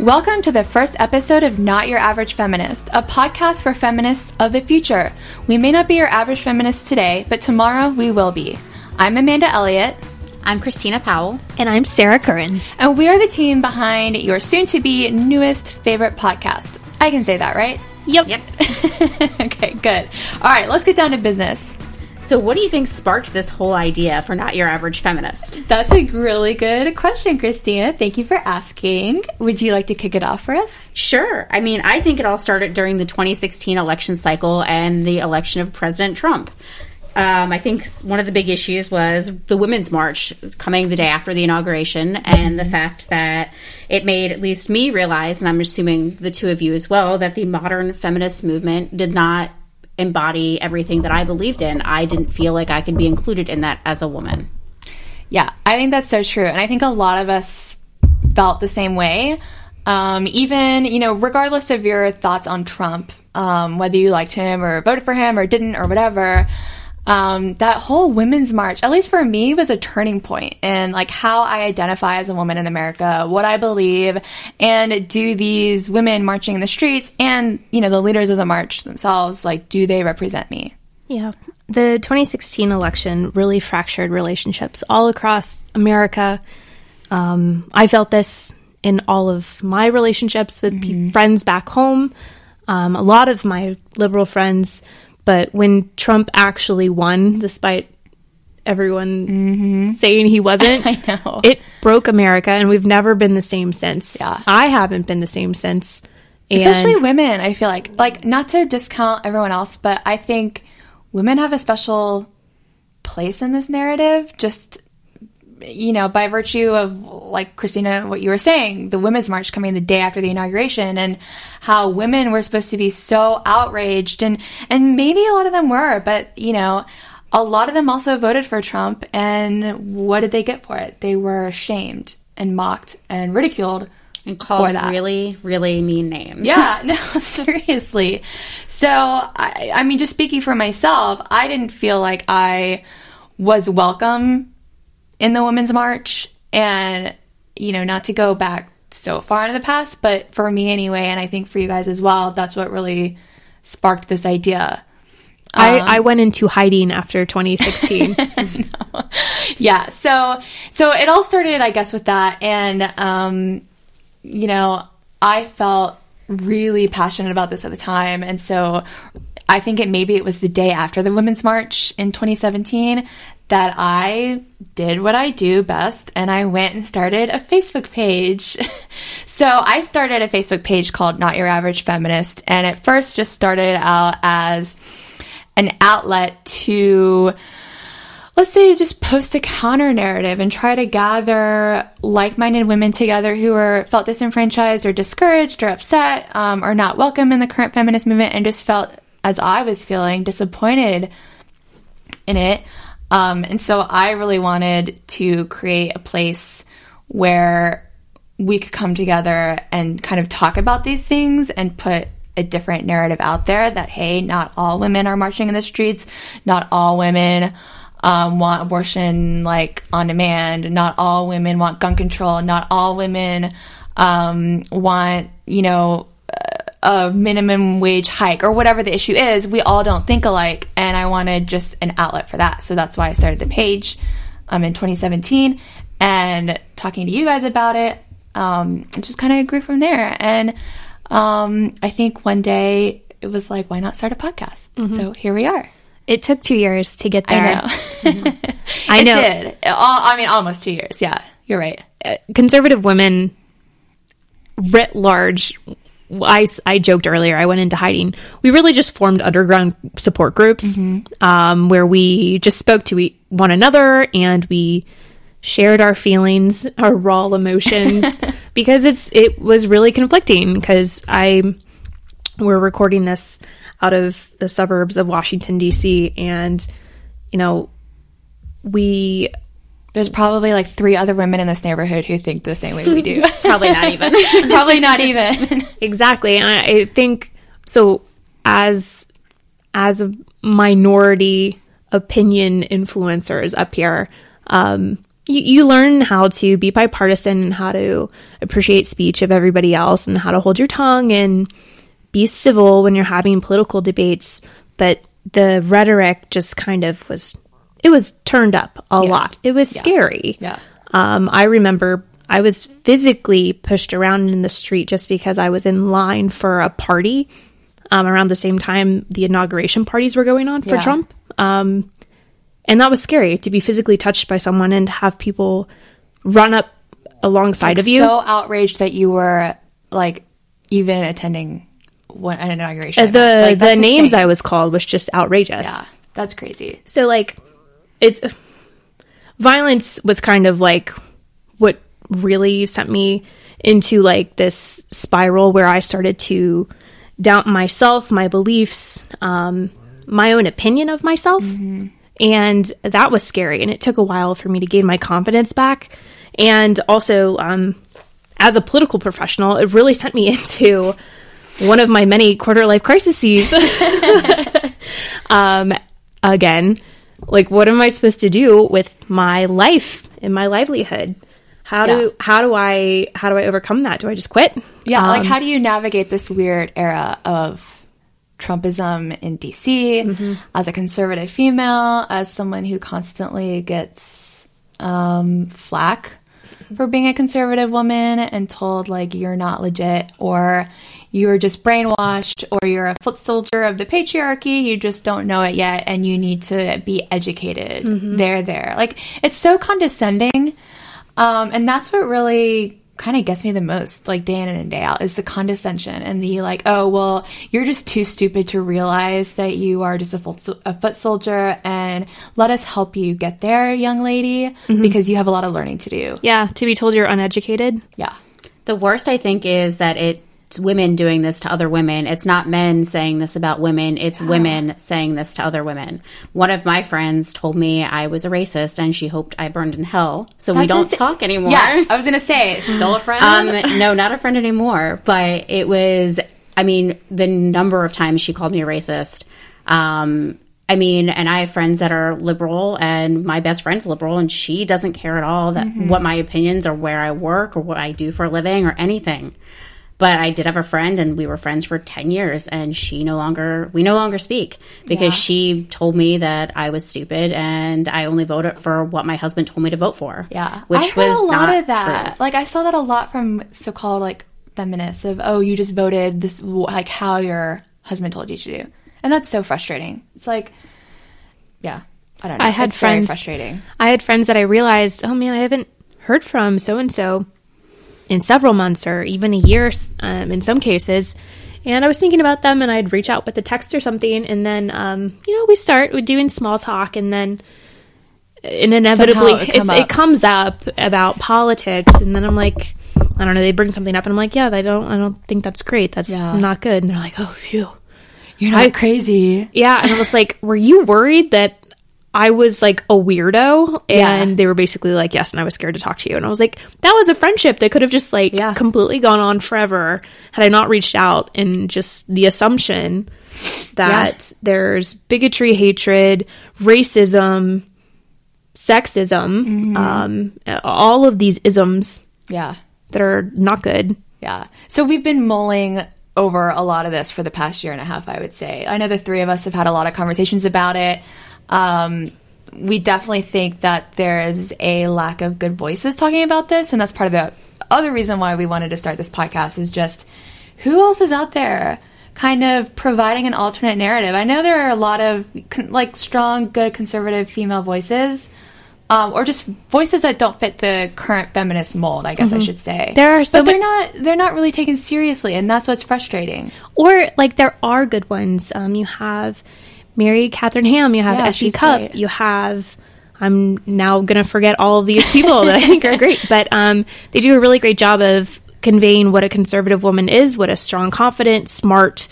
Welcome to the first episode of Not Your Average Feminist, a podcast for feminists of the future. We may not be your average feminist today, but tomorrow we will be. I'm Amanda Elliott. I'm Christina Powell. And I'm Sarah Curran. And we are the team behind your soon-to-be newest favorite podcast. I can say that, right? Yep. Okay, good. All right, let's get down to business. So what do you think sparked this whole idea for Not Your Average Feminist? That's a really good question, Christina. Thank you for asking. Would you like to kick it off for us? Sure. I mean, I think it all started during the 2016 election cycle and the election of President Trump. I think one of the big issues was the Women's March coming the day after the inauguration, and the fact that it made at least me realize, and I'm assuming the two of you as well, that the modern feminist movement did not embody everything that I believed in. I didn't feel like I could be included in that as a woman. Yeah, I think that's so true. And I think a lot of us felt the same way. Even, regardless of your thoughts on Trump, whether you liked him or voted for him or didn't or whatever, that whole Women's March, at least for me, was a turning point in how I identify as a woman in America, what I believe, and do these women marching in the streets and, the leaders of the march themselves, do they represent me? Yeah. The 2016 election really fractured relationships all across America. I felt this in all of my relationships with friends back home. A lot of my liberal friends. But when Trump actually won, despite everyone saying he wasn't, I know. It broke America, and we've never been the same since. Yeah. I haven't been the same since. And especially women, I feel like. Not to discount everyone else, but I think women have a special place in this narrative, just, by virtue of, Christina, what you were saying, the Women's March coming the day after the inauguration, and how women were supposed to be so outraged, and maybe a lot of them were, but, a lot of them also voted for Trump, and what did they get for it? They were shamed and mocked and ridiculed and called really, really mean names. Yeah, no, seriously. So, I mean, just speaking for myself, I didn't feel like I was welcome in the Women's March, and, not to go back so far into the past, but for me anyway, and I think for you guys as well, that's what really sparked this idea. I went into hiding after 2016. No. Yeah. So it all started, I guess, with that. And, I felt really passionate about this at the time. And so I think it was the day after the Women's March in 2017 that I did what I do best, and I went and started a Facebook page. So I started a Facebook page called Not Your Average Feminist, and it first just started out as an outlet to, let's say, just post a counter narrative and try to gather like-minded women together who felt disenfranchised or discouraged or upset or not welcome in the current feminist movement, and just felt, as I was feeling, disappointed in it. And so I really wanted to create a place where we could come together and kind of talk about these things and put a different narrative out there that, hey, not all women are marching in the streets, not all women want abortion on demand, not all women want gun control, not all women want, a minimum wage hike or whatever the issue is. We all don't think alike, and I wanted just an outlet for that. So that's why I started the page in 2017, and talking to you guys about it, it just kind of grew from there. And I think one day it was why not start a podcast? So here we are. It took 2 years to get there. I know. I know. It did. Almost 2 years. Yeah, you're right. Conservative women writ large, I joked earlier, I went into hiding. We really just formed underground support groups where we just spoke to one another, and we shared our feelings, our raw emotions, because it was really conflicting, because we're recording this out of the suburbs of Washington, D.C., and, there's probably three other women in this neighborhood who think the same way we do. Probably not even. Exactly. And I think, so as a minority opinion influencers up here, you learn how to be bipartisan and how to appreciate speech of everybody else and how to hold your tongue and be civil when you're having political debates. But the rhetoric just kind of was turned up a lot. It was scary. Yeah. I remember I was physically pushed around in the street just because I was in line for a party around the same time the inauguration parties were going on for Trump. And that was scary, to be physically touched by someone and have people run up alongside of you. So outraged that you were like even attending an inauguration. The names insane. I was called was just outrageous. Yeah, that's crazy. So like it's violence was kind of like what really sent me into like this spiral where I started to doubt myself, my beliefs, my own opinion of myself. Mm-hmm. And that was scary. And it took a while for me to gain my confidence back. And also, as a political professional, it really sent me into one of my many quarter-life crises. Again, like, what am I supposed to do with my life and my livelihood? How do I overcome that? Do I just quit? Yeah, like, how do you navigate this weird era of Trumpism in DC, mm-hmm. as a conservative female, as someone who constantly gets flack for being a conservative woman and told like you're not legit, or you're just brainwashed, or you're a foot soldier of the patriarchy, you just don't know it yet and you need to be educated. Mm-hmm. There. Like, it's so condescending. And that's what really kind of gets me the most, like, day in and day out, is the condescension and the like, oh well, you're just too stupid to realize that you are just a foot soldier, and let us help you get there, young lady, mm-hmm. because you have a lot of learning to do. Yeah, to be told you're uneducated. Yeah. The worst, I think, is that it's women doing this to other women. It's not men saying this about women. It's women saying this to other women. One of my friends told me I was a racist, and she hoped I burned in hell. So we don't talk anymore. Yeah, I was going to say, still a friend? No, not a friend anymore. But it was, I mean, the number of times she called me a racist. I mean, and I have friends that are liberal, and my best friend's liberal, and she doesn't care at all that mm-hmm. what my opinions or where I work or what I do for a living or anything. But I did have a friend, and we were friends for 10 years, and we no longer speak, because she told me that I was stupid and I only voted for what my husband told me to vote for. Yeah. Which was not true. Like, I saw that a lot from so-called, like, feminists of, oh, you just voted this, like, how your husband told you to do. And that's so frustrating. It's like, yeah, I don't know. It's very frustrating. I had friends that I realized, oh, man, I haven't heard from so-and-so in several months or even a year in some cases. And I was thinking about them, and I'd reach out with a text or something. And then, we start doing small talk, and then inevitably it comes up about politics. And then I'm like, I don't know, they bring something up, and I'm like, yeah, I don't think that's great. That's not good. And they're like, oh, phew. You're not crazy. Yeah. And I was like, were you worried that I was like a weirdo? And they were basically like, yes, and I was scared to talk to you. And I was like, that was a friendship that could have just like completely gone on forever had I not reached out. And just the assumption that there's bigotry, hatred, racism, sexism, mm-hmm. All of these isms that are not good. Yeah. So we've been mulling over a lot of this for the past year and a half, I would say. I know the three of us have had a lot of conversations about it. We definitely think that there is a lack of good voices talking about this, and that's part of the other reason why we wanted to start this podcast, is just who else is out there kind of providing an alternate narrative. I know there are a lot of like strong, good conservative female voices, or just voices that don't fit the current feminist mold, I guess mm-hmm. I should say. But they're not really taken seriously, and that's what's frustrating. Or like there are good ones. You have Mary Catherine Ham, you have Essie Cup, great. You have, I'm now going to forget all of these people that I think are great, but they do a really great job of conveying what a conservative woman is, what a strong, confident, smart,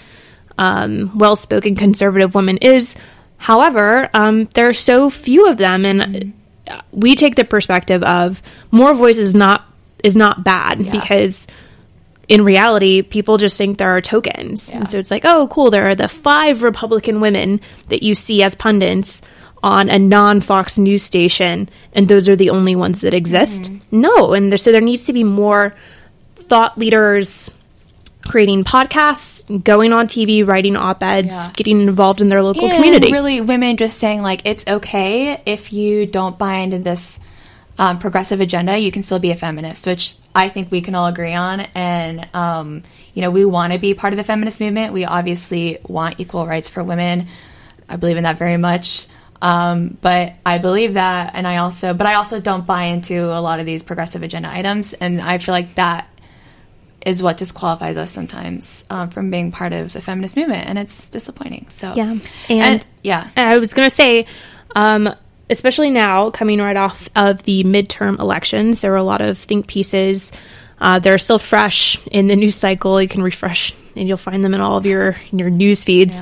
well-spoken conservative woman is. However, there are so few of them, and mm-hmm. we take the perspective of more voices is not bad, because in reality, people just think there are tokens. Yeah. And so it's like, oh, cool, there are the 5 Republican women that you see as pundits on a non-Fox News station, and those are the only ones that exist. Mm-hmm. No, and there needs to be more thought leaders creating podcasts, going on TV, writing op-eds, getting involved in their local community. Really, women just saying, like, it's okay if you don't buy into this progressive agenda, you can still be a feminist, which I think we can all agree on. And, you know, we want to be part of the feminist movement. We obviously want equal rights for women. I believe in that very much. But I believe that, and I also don't buy into a lot of these progressive agenda items, and I feel like that is what disqualifies us sometimes from being part of the feminist movement, and it's disappointing. So yeah, and I was gonna say, especially now coming right off of the midterm elections, there were a lot of think pieces. They're still fresh in the news cycle. You can refresh, and you'll find them in all of your news feeds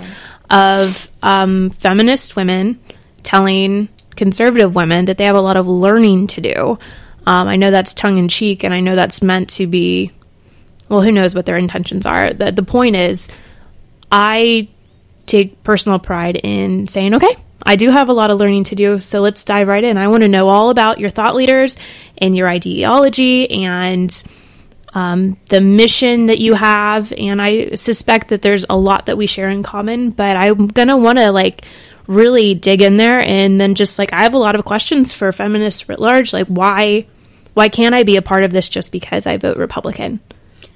of feminist women telling conservative women that they have a lot of learning to do. I know that's tongue-in-cheek, and I know that's meant to be, well, who knows what their intentions are. The point is, I take personal pride in saying, okay, I do have a lot of learning to do, so let's dive right in. I want to know all about your thought leaders and your ideology and the mission that you have, and I suspect that there's a lot that we share in common, but I'm going to want to, like, really dig in there. And then just like, I have a lot of questions for feminists writ large. Like, why can't I be a part of this just because I vote Republican?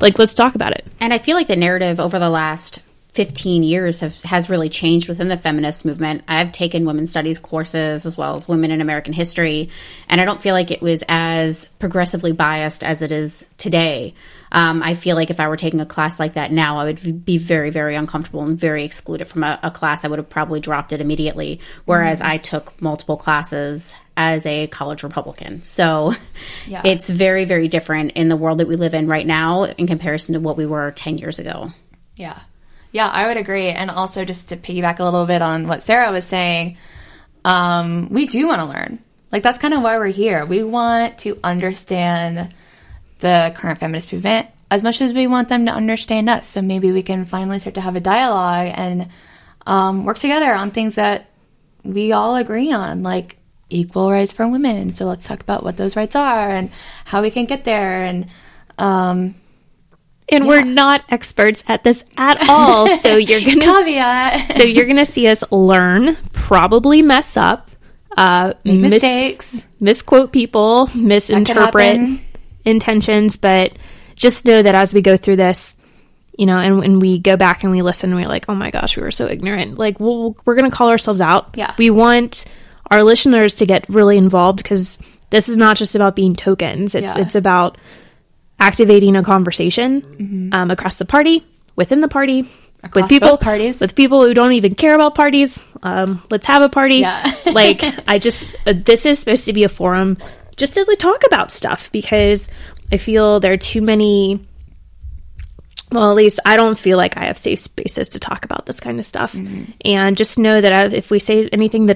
Like, let's talk about it. And I feel like the narrative over the last 15 years has really changed within the feminist movement. I've taken women's studies courses as well as women in American history, and I don't feel like it was as progressively biased as it is today. I feel like if I were taking a class like that now, I would be very, very uncomfortable and very excluded from a class. I would have probably dropped it immediately, whereas I took multiple classes as a college Republican. So it's very, very different in the world that we live in right now in comparison to what we were 10 years ago. Yeah. Yeah, I would agree. And also, just to piggyback a little bit on what Sarah was saying, we do want to learn. Like, that's kind of why we're here. We want to understand the current feminist movement as much as we want them to understand us. So maybe we can finally start to have a dialogue and work together on things that we all agree on, like equal rights for women. So let's talk about what those rights are and how we can get there. And we're not experts at this at all, so you're gonna caveat. So you're gonna see us learn, probably mess up, make mistakes, misquote people, misinterpret intentions, but just know that as we go through this, you know, and when we go back and we listen, and we're like, oh my gosh, we were so ignorant. Like, we're gonna call ourselves out. Yeah, we want our listeners to get really involved, because this is not just about being tokens. It's about activating a conversation across the party, within the party, across with people who don't even care about parties. Let's have a party. Yeah. Like, this is supposed to be a forum just to talk about stuff, because I feel there are too many, well, at least I don't feel like I have safe spaces to talk about this kind of stuff. Mm-hmm. And just know that if we say anything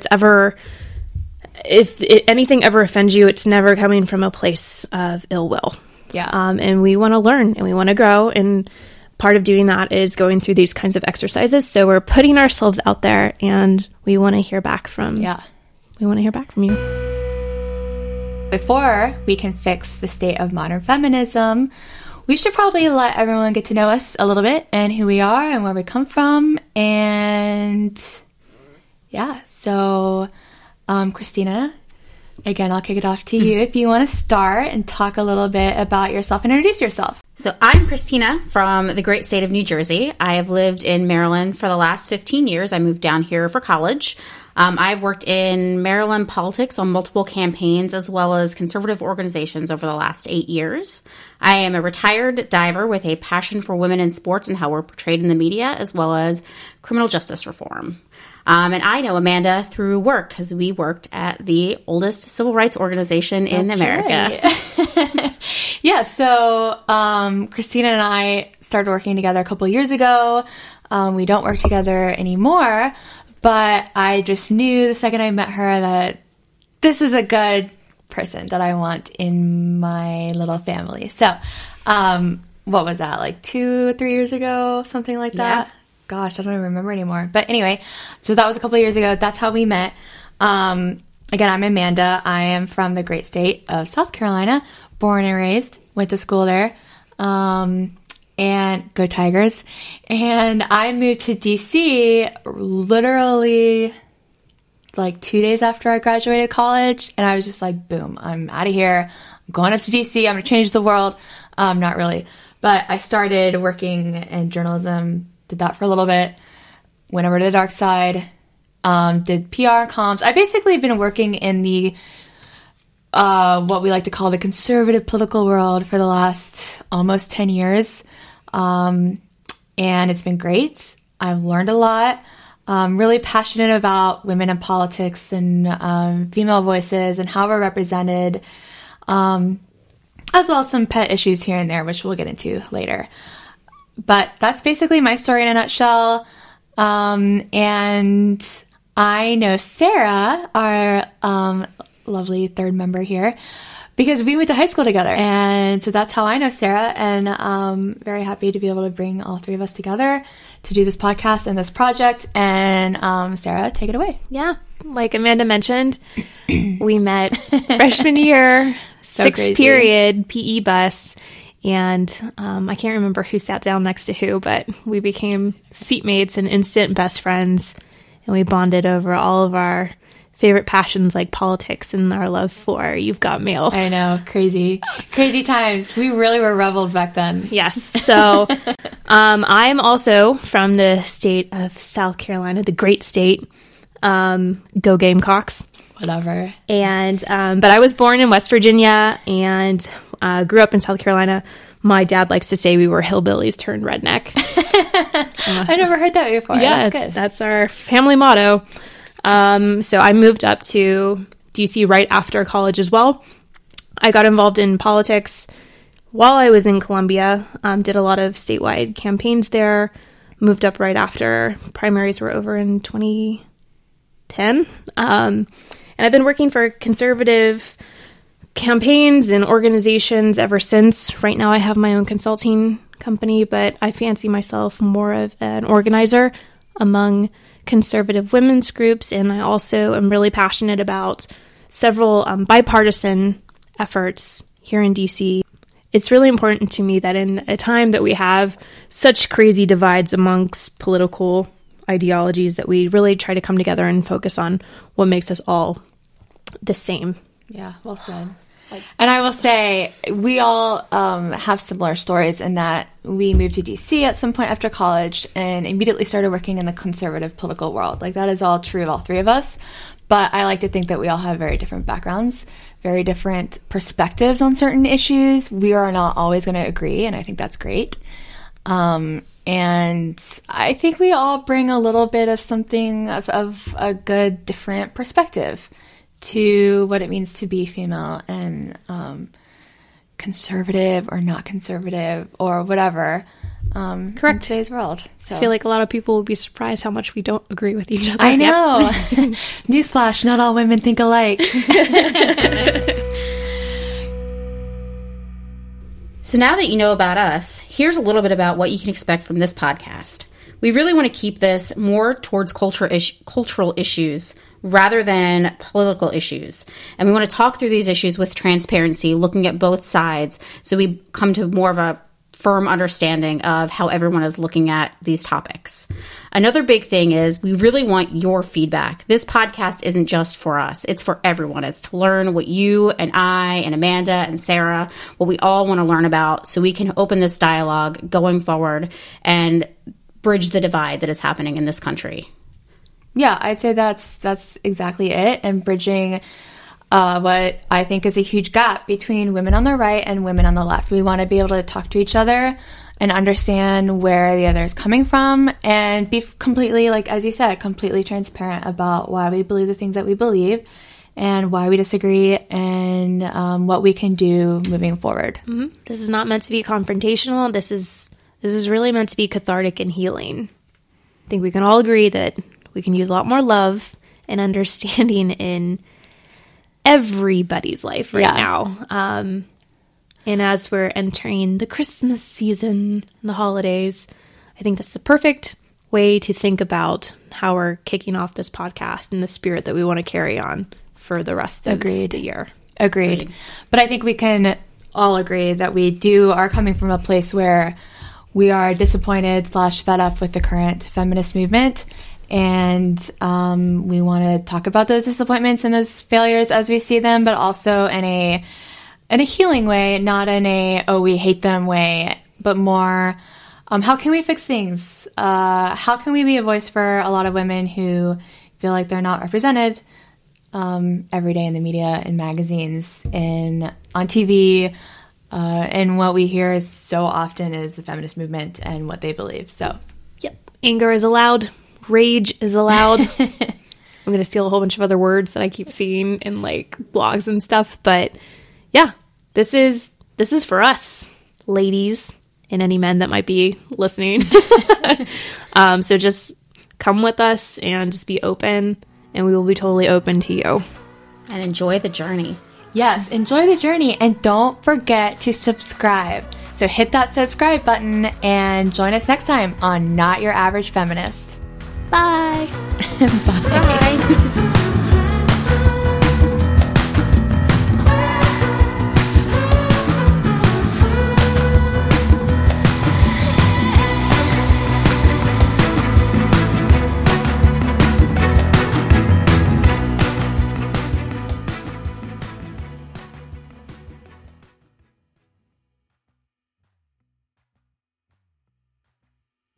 anything ever offends you, it's never coming from a place of ill will. Yeah. And we want to learn and we want to grow. And part of doing that is going through these kinds of exercises. So we're putting ourselves out there, and we want to hear back from you. Before we can fix the state of modern feminism, we should probably let everyone get to know us a little bit and who we are and where we come from. And so Christina, again, I'll kick it off to you if you want to start and talk a little bit about yourself and introduce yourself. So I'm Christina from the great state of New Jersey. I have lived in Maryland for the last 15 years. I moved down here for college. I've worked in Maryland politics on multiple campaigns as well as conservative organizations over the last 8 years. I am a retired diver with a passion for women in sports and how we're portrayed in the media, as well as criminal justice reform. And I know Amanda through work, because we worked at the oldest civil rights organization in America. Right. So Christina and I started working together a couple years ago. We don't work together anymore, but I just knew the second I met her that this is a good person that I want in my little family. So what was that, like 2 or 3 years ago, something like that? Yeah. Gosh, I don't even remember anymore. But anyway, so that was a couple of years ago. That's how we met. Again, I'm Amanda. I am from the great state of South Carolina, born and raised, went to school there, and go Tigers. And I moved to DC literally like 2 days after I graduated college, and I was just like, boom, I'm out of here. I'm going up to DC. I'm going to change the world. Not really. But I started working in journalism, did that for a little bit, went over to the dark side, did PR comms. I basically been working in the what we like to call the conservative political world for the last almost 10 years. And it's been great. I've learned a lot. I'm really passionate about women in politics and female voices and how we're represented, as well as some pet issues here and there, which we'll get into later. But that's basically my story in a nutshell. And I know Sarah, our lovely third member here, because we went to high school together. And so that's how I know Sarah. And I'm very happy to be able to bring all three of us together to do this podcast and this project. And Sarah, take it away. Yeah. Like Amanda mentioned, we met freshman year, so sixth period, PE bus. And I can't remember who sat down next to who, but we became seatmates and instant best friends. And we bonded over all of our favorite passions like politics and our love for You've Got Mail. I know. Crazy. Crazy times. We really were rebels back then. Yes. So I'm also from the state of South Carolina, the great state. Go Gamecocks. Whatever. And but I was born in West Virginia and grew up in South Carolina. My dad likes to say we were hillbillies turned redneck. I never heard that before. Yeah, that's good. That's our family motto. So I moved up to DC right after college as well. I got involved in politics while I was in Columbia, did a lot of statewide campaigns there, moved up right after primaries were over in 2010. And I've been working for conservative campaigns and organizations ever since. Right now I have my own consulting company, but I fancy myself more of an organizer among conservative women's groups, and I also am really passionate about several bipartisan efforts here in DC. It's really important to me that in a time that we have such crazy divides amongst political ideologies, that we really try to come together and focus on what makes us all the same. Yeah, well said. And I will say we all have similar stories in that we moved to DC at some point after college and immediately started working in the conservative political world. Like that is all true of all three of us. But I like to think that we all have very different backgrounds, very different perspectives on certain issues. We are not always going to agree, and I think that's great. And I think we all bring a little bit of something of a good different perspective to what it means to be female and conservative or not conservative or whatever. Correct. In today's world. So. I feel like a lot of people will be surprised how much we don't agree with each other. I know. Yep. Newsflash, not all women think alike. So now that you know about us, here's a little bit about what you can expect from this podcast. We really want to keep this more towards cultural issues rather than political issues. And we want to talk through these issues with transparency, looking at both sides, so we come to more of a firm understanding of how everyone is looking at these topics. Another big thing is we really want your feedback. This podcast isn't just for us. It's for everyone. It's to learn what you and I and Amanda and Sarah, what we all want to learn about, so we can open this dialogue going forward and bridge the divide that is happening in this country. Yeah, I'd say that's exactly it, and bridging what I think is a huge gap between women on the right and women on the left. We want to be able to talk to each other and understand where the other is coming from and be completely, like as you said, completely transparent about why we believe the things that we believe and why we disagree and what we can do moving forward. Mm-hmm. This is not meant to be confrontational. This is really meant to be cathartic and healing. I think we can all agree that we can use a lot more love and understanding in everybody's life right now. And as we're entering the Christmas season and the holidays, I think that's the perfect way to think about how we're kicking off this podcast and the spirit that we want to carry on for the rest of the year. Agreed. Right. But I think we can all agree that we are coming from a place where we are disappointed / fed up with the current feminist movement. And we want to talk about those disappointments and those failures as we see them, but also in a healing way, not in a, oh, we hate them way, but more, how can we fix things? How can we be a voice for a lot of women who feel like they're not represented every day in the media, in magazines, on TV, and what we hear so often is the feminist movement and what they believe. So, yep. Anger is allowed. Rage is allowed. I'm going to steal a whole bunch of other words that I keep seeing in like blogs and stuff. But yeah, this is for us, ladies, and any men that might be listening. So just come with us and just be open, and we will be totally open to you. And enjoy the journey. Yes, enjoy the journey. And don't forget to subscribe. So hit that subscribe button and join us next time on Not Your Average Feminist. Bye. Bye. Bye.